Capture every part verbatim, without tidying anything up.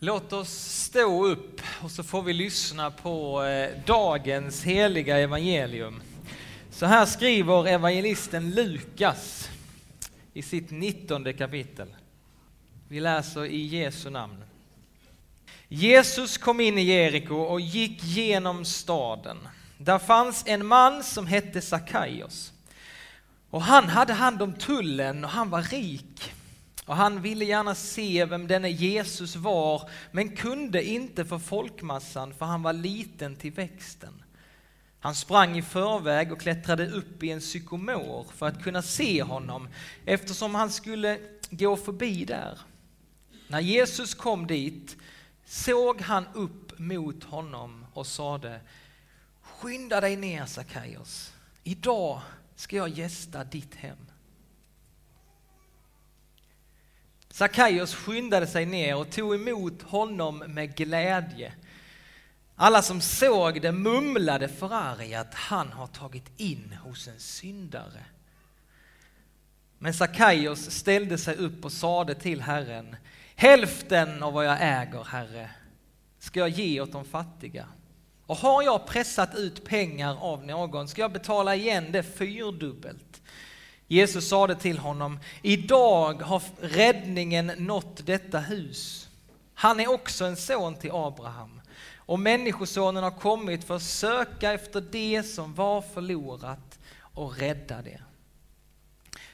Låt oss stå upp och så får vi lyssna på dagens heliga evangelium. Så här skriver evangelisten Lukas i sitt nittonde kapitel. Vi läser i Jesu namn. Jesus kom in i Jeriko och gick genom staden. Där fanns en man som hette Sackaios. Och han hade hand om tullen och han var rik. Och han ville gärna se vem denne Jesus var, men kunde inte för folkmassan, för han var liten till växten. Han sprang i förväg och klättrade upp i en sykomor för att kunna se honom, eftersom han skulle gå förbi där. När Jesus kom dit såg han upp mot honom och sade: "Skynda dig ner, Sackaios. Idag ska jag gästa ditt hem." Sackaios skyndade sig ner och tog emot honom med glädje. Alla som såg det mumlade förargat att han har tagit in hos en syndare. Men Sackaios ställde sig upp och sade till Herren: "Hälften av vad jag äger, Herre, ska jag ge åt de fattiga. Och har jag pressat ut pengar av någon ska jag betala igen det fyrdubbelt." Jesus sade till honom: "Idag har räddningen nått detta hus. Han är också en son till Abraham. Och människosonen har kommit för att söka efter det som var förlorat och rädda det."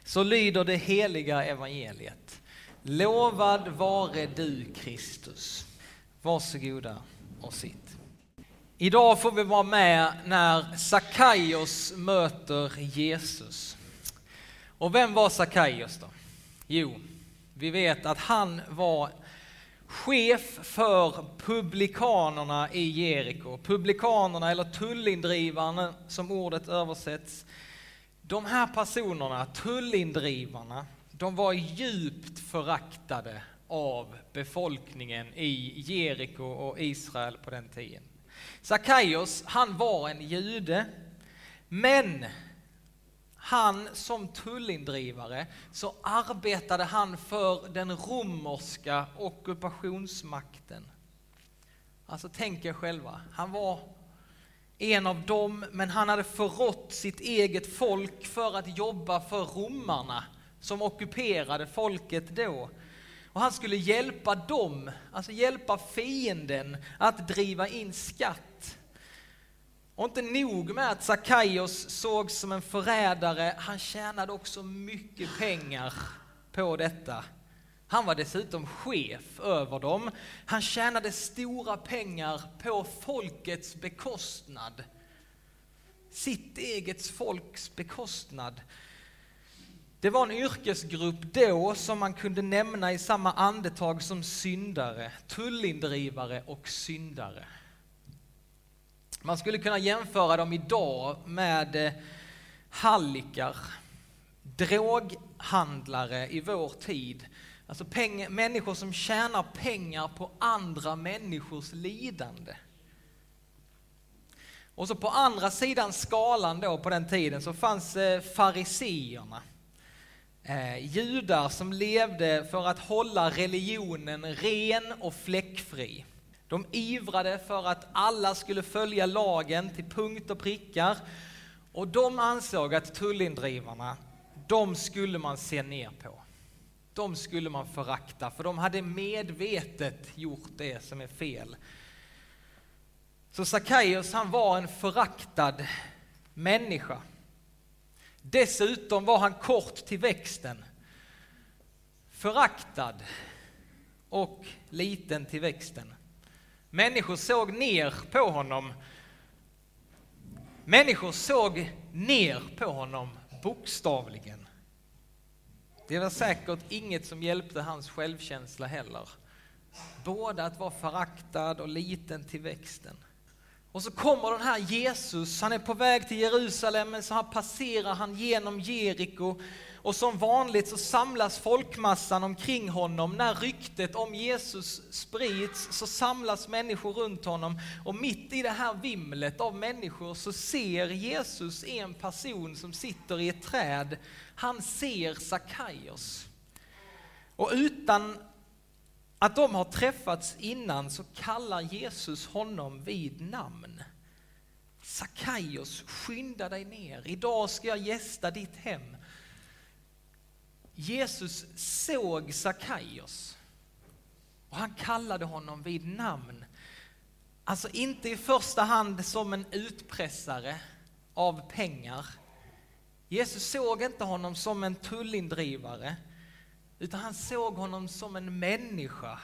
Så lyder det heliga evangeliet. Lovad vare du, Kristus. Varsågoda och sitt. Idag får vi vara med när Sackaios möter Jesus. Och vem var Sackaios då? Jo, vi vet att han var chef för publikanerna i Jeriko. Publikanerna, eller tullindrivarna som ordet översätts. De här personerna, tullindrivarna, de var djupt föraktade av befolkningen i Jeriko och Israel på den tiden. Sackaios, han var en jude, men han som tullindrivare så arbetade han för den romerska ockupationsmakten. Alltså tänk er själva, han var en av dem, men han hade förrått sitt eget folk för att jobba för romarna som ockuperade folket då. Och han skulle hjälpa dem, alltså hjälpa fienden att driva in skatt. Och inte nog med att Sackaios såg som en förrädare, han tjänade också mycket pengar på detta. Han var dessutom chef över dem. Han tjänade stora pengar på folkets bekostnad. Sitt eget folks bekostnad. Det var en yrkesgrupp då som man kunde nämna i samma andetag som syndare, tullindrivare och syndare. Man skulle kunna jämföra dem idag med hallikar, droghandlare i vår tid. Alltså peng- människor som tjänar pengar på andra människors lidande. Och så på andra sidan skalan då på den tiden så fanns fariseerna. Eh, judar som levde för att hålla religionen ren och fläckfri. De ivrade för att alla skulle följa lagen till punkt och prickar. Och de ansåg att tullindrivarna, de skulle man se ner på. De skulle man förakta, för de hade medvetet gjort det som är fel. Så Sackaios, han var en föraktad människa. Dessutom var han kort till växten. Föraktad och liten till växten. Människor såg ner på honom. Människor såg ner på honom bokstavligen. Det var säkert inget som hjälpte hans självkänsla heller. Både att vara föraktad och liten till växten. Och så kommer den här Jesus, han är på väg till Jerusalem, men så passerar han genom Jeriko. Och som vanligt så samlas folkmassan omkring honom. När ryktet om Jesus sprids så samlas människor runt honom. Och mitt i det här vimlet av människor så ser Jesus en person som sitter i ett träd. Han ser Sackaios. Och utan att de har träffats innan så kallar Jesus honom vid namn. Sackaios, skynda dig ner. Idag ska jag gästa ditt hem. Jesus såg Sackaios och han kallade honom vid namn. Alltså inte i första hand som en utpressare av pengar. Jesus såg inte honom som en tullindrivare, utan han såg honom som en människa.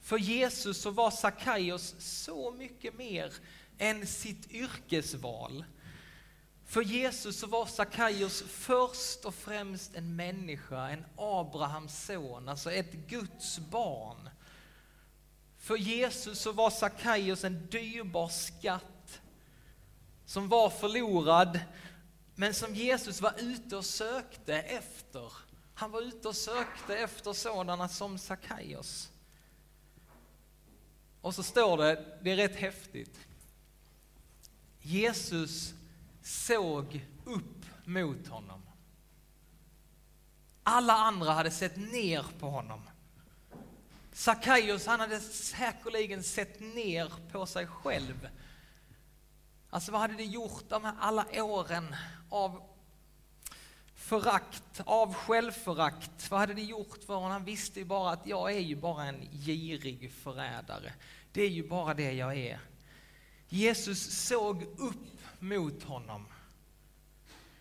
För Jesus så var Sackaios så mycket mer än sitt yrkesval. För Jesus så var Sackaios först och främst en människa, en Abrahams son, alltså ett Guds barn. För Jesus så var Sackaios en dyrbar skatt som var förlorad, men som Jesus var ute och sökte efter. Han var ute och sökte efter sådana som Sackaios. Och så står det, det är rätt häftigt. Jesus såg upp mot honom. Alla andra hade sett ner på honom. Sackaios, han hade säkerligen sett ner på sig själv. Alltså vad hade det gjort de här alla åren av förakt, av självförakt? Vad hade det gjort för honom? Han visste ju bara att jag är ju bara en girig förrädare. Det är ju bara det jag är. Jesus såg upp mot honom.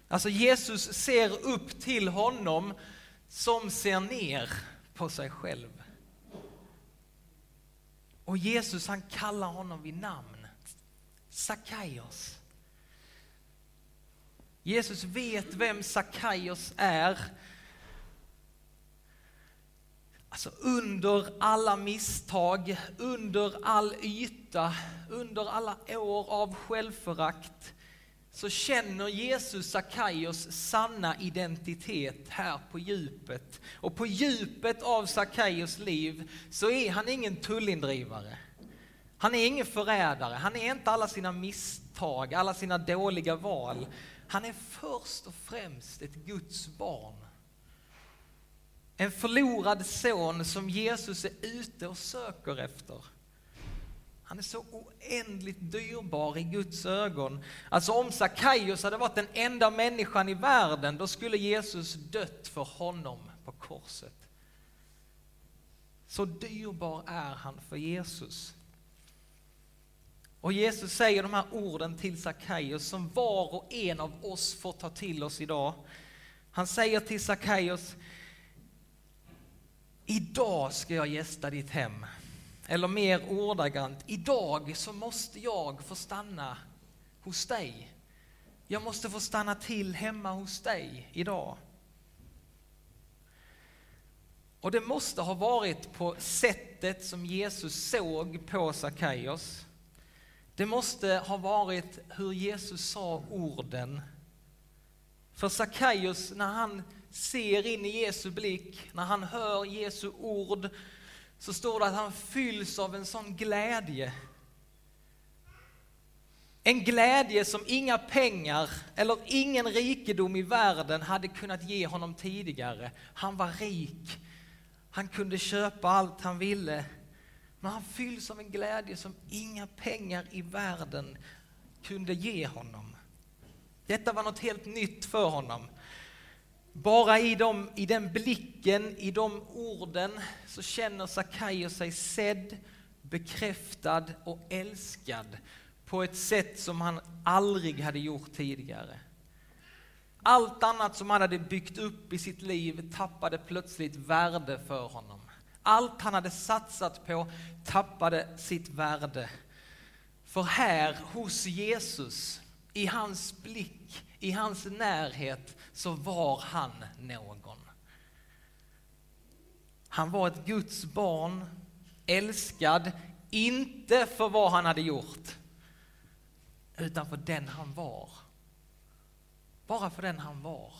Alltså Jesus ser upp till honom som ser ner på sig själv. Och Jesus, han kallar honom vid namn. Sackaios. Jesus vet vem Sackaios är. Alltså under alla misstag, under all yta, under alla år av självförakt så känner Jesus Sackaios sanna identitet här på djupet. Och på djupet av Sackaios liv så är han ingen tullindrivare. Han är ingen förrädare. Han är inte alla sina misstag, alla sina dåliga val. Han är först och främst ett Guds barn. En förlorad son som Jesus är ute och söker efter. Han är så oändligt dyrbar i Guds ögon. Alltså om Sackaios hade varit den enda människan i världen, då skulle Jesus dött för honom på korset. Så dyrbar är han för Jesus. Och Jesus säger de här orden till Sackaios som var och en av oss får ta till oss idag. Han säger till Sackaios: idag ska jag gästa ditt hem. Eller mer ordagrant, idag så måste jag få stanna hos dig. Jag måste få stanna till hemma hos dig idag. Och det måste ha varit på sättet som Jesus såg på Sackaios. Det måste ha varit hur Jesus sa orden. För Sackaios, när han ser in i Jesu blick, när han hör Jesu ord, så står det att han fylls av en sån glädje. En glädje som inga pengar eller ingen rikedom i världen hade kunnat ge honom tidigare. Han var rik. Han kunde köpa allt han ville. Men han fylls av en glädje som inga pengar i världen kunde ge honom. Detta var något helt nytt för honom. Bara i, dem, i den blicken, i de orden, så känner Sackaios sig sedd, bekräftad och älskad på ett sätt som han aldrig hade gjort tidigare. Allt annat som han hade byggt upp i sitt liv tappade plötsligt värde för honom. Allt han hade satsat på tappade sitt värde. För här hos Jesus, i hans blick, i hans närhet, så var han någon. Han var ett Guds barn, älskad, inte för vad han hade gjort, utan för den han var. Bara för den han var.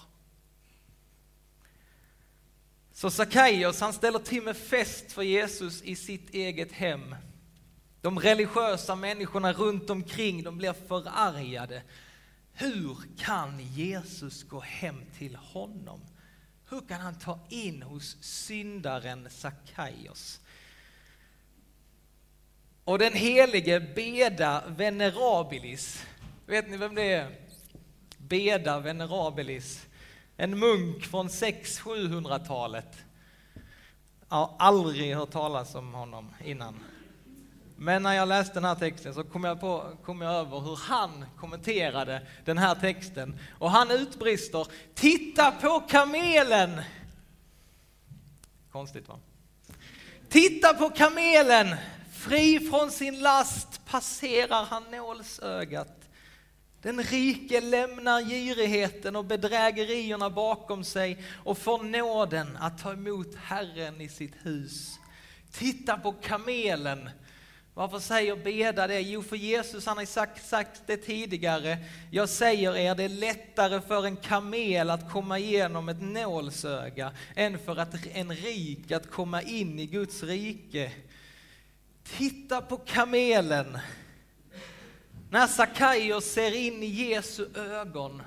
Så Sackaios, han ställer till med fest för Jesus i sitt eget hem. De religiösa människorna runt omkring, de blir förargade. Hur kan Jesus gå hem till honom? Hur kan han ta in hos syndaren Sackaios? och den helige Beda Venerabilis. Vet ni vem det är? Beda Venerabilis. En munk från sex-sjuhundratalet. Jag har aldrig hört talas om honom innan. Men när jag läste den här texten så kom jag, på, kom jag över hur han kommenterade den här texten. Och han utbrister: titta på kamelen! Konstigt, va? Titta på kamelen! Fri från sin last passerar han nålsögat. Den rike lämnar girigheten och bedrägerierna bakom sig och får nåden att ta emot Herren i sitt hus. Titta på kamelen! Varför säger Beda det? Jo, för Jesus, han har sagt, sagt det tidigare. Jag säger er, det är lättare för en kamel att komma igenom ett nålsöga än för att en rik att komma in i Guds rike. Titta på kamelen. När Sackaios ser in i Jesu ögon,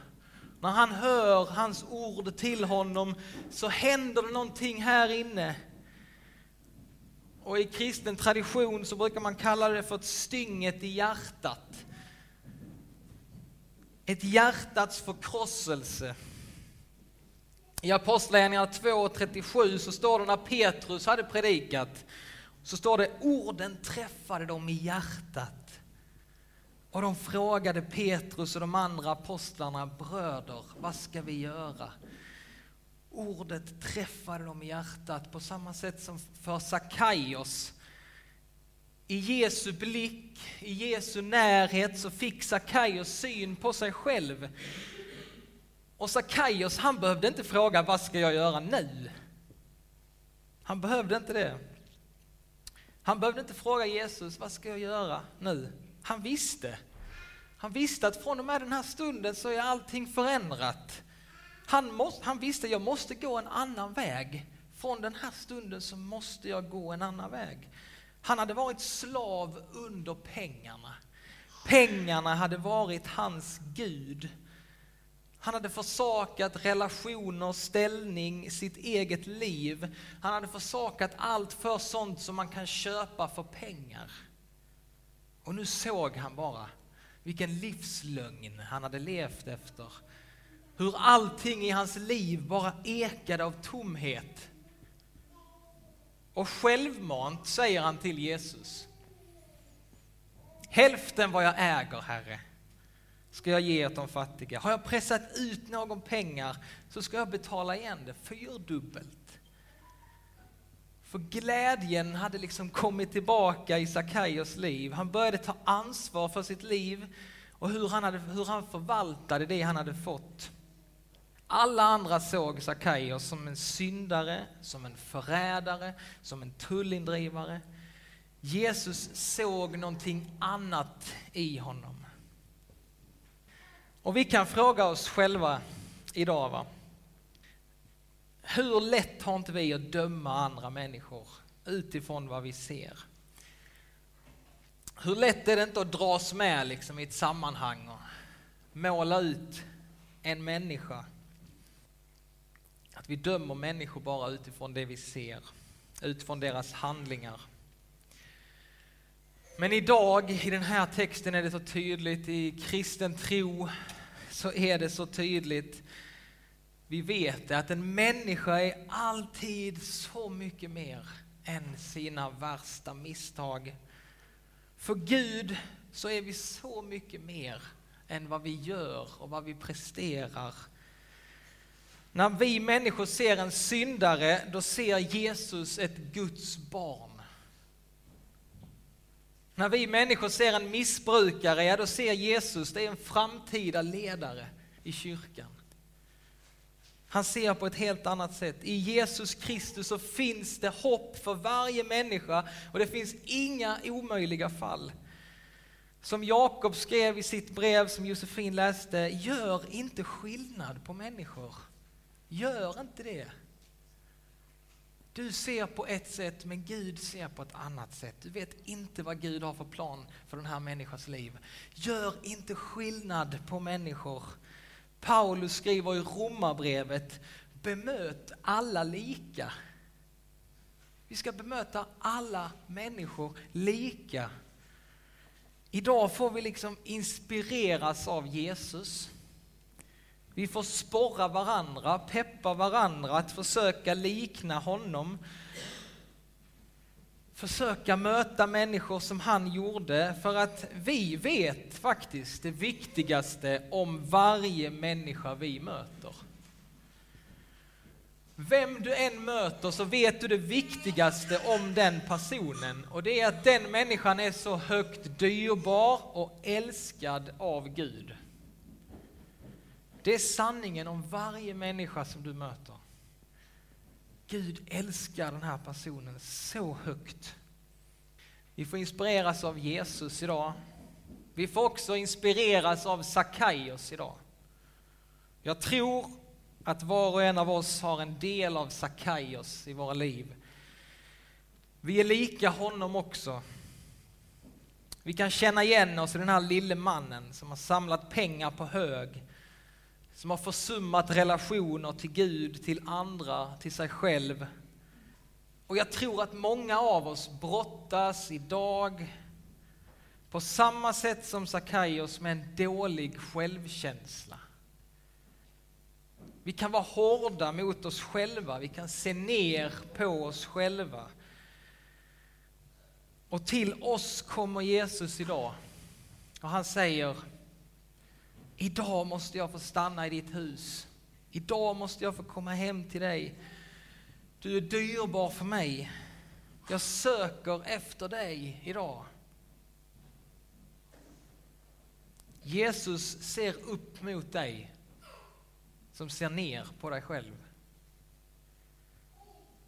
när han hör hans ord till honom, så händer det någonting här inne. Och i kristen tradition så brukar man kalla det för ett stynget i hjärtat. Ett hjärtats förkrosselse. I Apostlagärningarna två trettiosju så står det, när Petrus hade predikat, så står det: orden träffade dem i hjärtat. Och de frågade Petrus och de andra apostlarna: bröder, vad ska vi göra? Ordet träffade dem i hjärtat på samma sätt som för Sackaios. I Jesu blick, i Jesu närhet, så fick Sackaios syn på sig själv. Och Sackaios, han behövde inte fråga: vad ska jag göra nu? Han behövde inte det. Han behövde inte fråga Jesus: vad ska jag göra nu? Han visste. Han visste att från och med den här stunden så är allting förändrat. Han, måste, han visste att jag måste gå en annan väg. Från den här stunden så måste jag gå en annan väg. Han hade varit slav under pengarna. Pengarna hade varit hans gud. Han hade försakat relationer, ställning, sitt eget liv. Han hade försakat allt för sånt som man kan köpa för pengar. Och nu såg han bara vilken livslögn han hade levt efter. Hur allting i hans liv bara ekade av tomhet. Och självmant säger han till Jesus: hälften vad jag äger, Herre, ska jag ge åt de fattiga. Har jag pressat ut någon pengar så ska jag betala igen det fyrdubbelt. För glädjen hade liksom kommit tillbaka i Sackaios liv. Han började ta ansvar för sitt liv och hur han, hade, hur han förvaltade det han hade fått. Alla andra såg Sackaios som en syndare, som en förrädare, som en tullindrivare. Jesus såg någonting annat i honom. Och vi kan fråga oss själva idag, va? Hur lätt har inte vi att döma andra människor utifrån vad vi ser? Hur lätt är det inte att dras med liksom i ett sammanhang och måla ut en människa? Att vi dömer människor bara utifrån det vi ser, utifrån deras handlingar. Men idag, i den här texten, är det så tydligt. I kristen tro så är det så tydligt. Vi vet att en människa är alltid så mycket mer än sina värsta misstag. För Gud så är vi så mycket mer än vad vi gör och vad vi presterar. När vi människor ser en syndare, då ser Jesus ett Guds barn. När vi människor ser en missbrukare, ja, då ser Jesus, det är en framtida ledare i kyrkan. Han ser på ett helt annat sätt. I Jesus Kristus så finns det hopp för varje människa. Och det finns inga omöjliga fall. Som Jakob skrev i sitt brev som Josefin läste: gör inte skillnad på människor. Gör inte det. Du ser på ett sätt, men Gud ser på ett annat sätt. Du vet inte vad Gud har för plan för den här människans liv. Gör inte skillnad på människor. Paulus skriver i Romarbrevet: bemöt alla lika. Vi ska bemöta alla människor lika. Idag får vi liksom inspireras av Jesus. Vi får sporra varandra, peppa varandra att försöka likna honom. Försöka möta människor som han gjorde, för att vi vet faktiskt det viktigaste om varje människa vi möter. Vem du än möter så vet du det viktigaste om den personen, och det är att den människan är så högt dyrbar och älskad av Gud. Det är sanningen om varje människa som du möter. Gud älskar den här personen så högt. Vi får inspireras av Jesus idag. Vi får också inspireras av Sackaios idag. Jag tror att var och en av oss har en del av Sackaios i våra liv. Vi är lika honom också. Vi kan känna igen oss i den här lille mannen som har samlat pengar på hög, som har försummat relationer till Gud, till andra, till sig själv. Och jag tror att många av oss brottas idag på samma sätt som Sackaios med en dålig självkänsla. Vi kan vara hårda mot oss själva, vi kan se ner på oss själva. Och till oss kommer Jesus idag. Och han säger: idag måste jag få stanna i ditt hus. Idag måste jag få komma hem till dig. Du är dyrbar för mig. Jag söker efter dig idag. Jesus ser upp mot dig som ser ner på dig själv.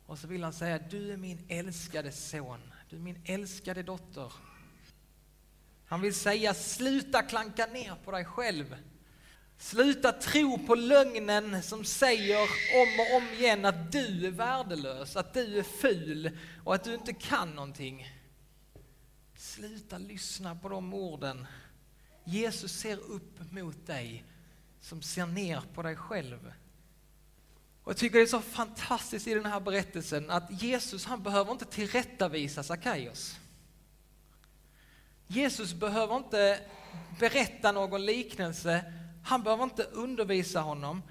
Och så vill han säga: du är min älskade son. Du är min älskade dotter. Han vill säga: sluta klanka ner på dig själv. Sluta tro på lögnen som säger om och om igen att du är värdelös, att du är ful och att du inte kan någonting. Sluta lyssna på de orden. Jesus ser upp mot dig som ser ner på dig själv. Och jag tycker det är så fantastiskt i den här berättelsen att Jesus, han behöver inte tillrättavisa Sackaios. Jesus behöver inte berätta någon liknelse. Han behöver inte undervisa honom.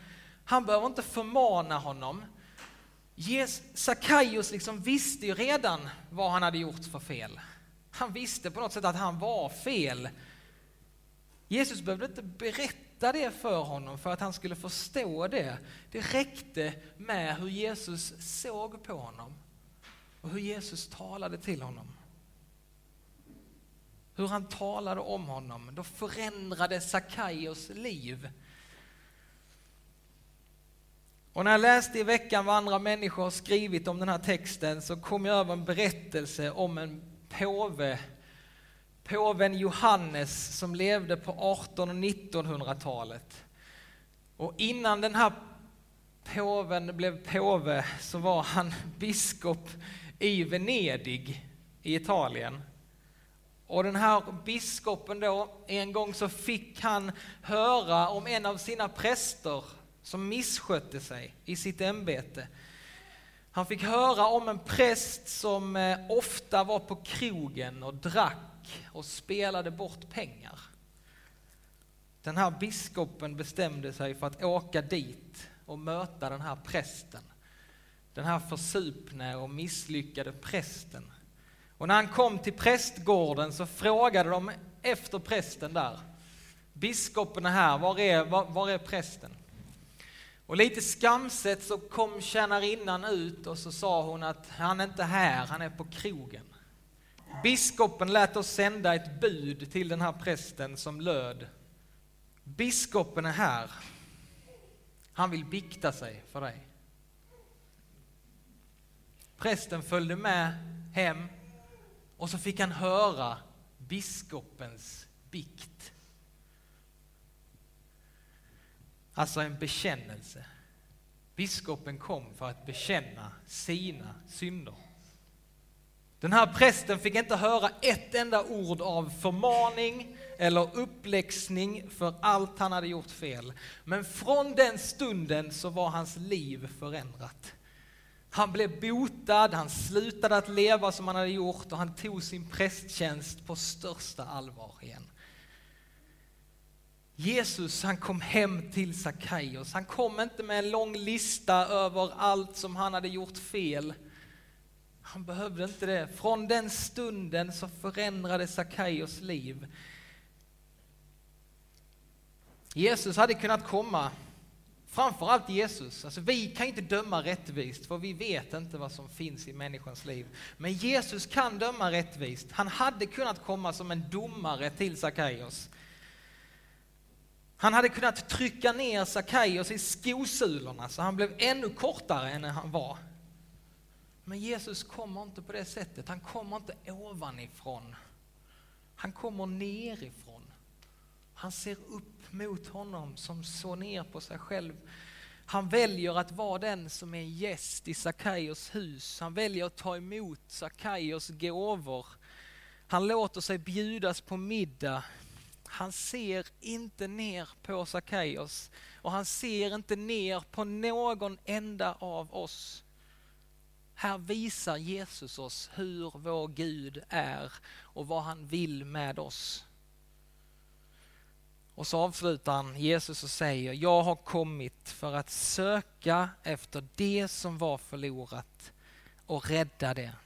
Han behöver inte förmana honom. Sackaios liksom visste ju redan vad han hade gjort för fel. Han visste på något sätt att han var fel. Jesus behövde inte berätta det för honom för att han skulle förstå det. Det räckte med hur Jesus såg på honom och hur Jesus talade till honom. Hur han talade om honom. Då förändrade Sackaios liv. Och när jag läste i veckan vad andra människor har skrivit om den här texten, så kom jag över en berättelse om en påve. Påven Johannes, som levde på arton- och nittonhundratalet. Och innan den här påven blev påve så var han biskop i Venedig i Italien. Och den här biskopen då, en gång så fick han höra om en av sina präster som misskötte sig i sitt ämbete. Han fick höra om en präst som ofta var på krogen och drack och spelade bort pengar. Den här biskopen bestämde sig för att åka dit och möta den här prästen. Den här försupne och misslyckade prästen. Och när han kom till prästgården så frågade de efter prästen där. Biskopen är här, var är, var, var är prästen? Och lite skamset så kom tjänarinnan ut och så sa hon att han är inte här, han är på krogen. Biskopen lät oss sända ett bud till den här prästen som löd: biskopen är här, han vill bikta sig för dig. Prästen följde med hem. Och så fick han höra biskopens bikt. Alltså en bekännelse. Biskopen kom för att bekänna sina synder. Den här prästen fick inte höra ett enda ord av förmaning eller uppläxning för allt han hade gjort fel. Men från den stunden så var hans liv förändrat. Han blev botad, han slutade att leva som han hade gjort och han tog sin prästtjänst på största allvar igen. Jesus, han kom hem till Sackaios. Han kom inte med en lång lista över allt som han hade gjort fel. Han behövde inte det. Från den stunden så förändrade Sackaios liv. Jesus hade kunnat komma, framförallt Jesus. Alltså, vi kan inte döma rättvist, för vi vet inte vad som finns i människans liv. Men Jesus kan döma rättvist. Han hade kunnat komma som en domare till Sackaios. Han hade kunnat trycka ner Sackaios i skosulorna så han blev ännu kortare än han var. Men Jesus kommer inte på det sättet. Han kommer inte ovanifrån. Han kommer nerifrån. Han ser upp mot honom som så ner på sig själv. Han väljer att vara den som är en gäst i Sackaios hus. Han väljer att ta emot Sackaios gåvor. Han låter sig bjudas på middag. Han ser inte ner på Sackaios och han ser inte ner på någon enda av oss. Här visar Jesus oss hur vår Gud är och vad han vill med oss. Och så avslutar han Jesus och säger: jag har kommit för att söka efter det som var förlorat och rädda det.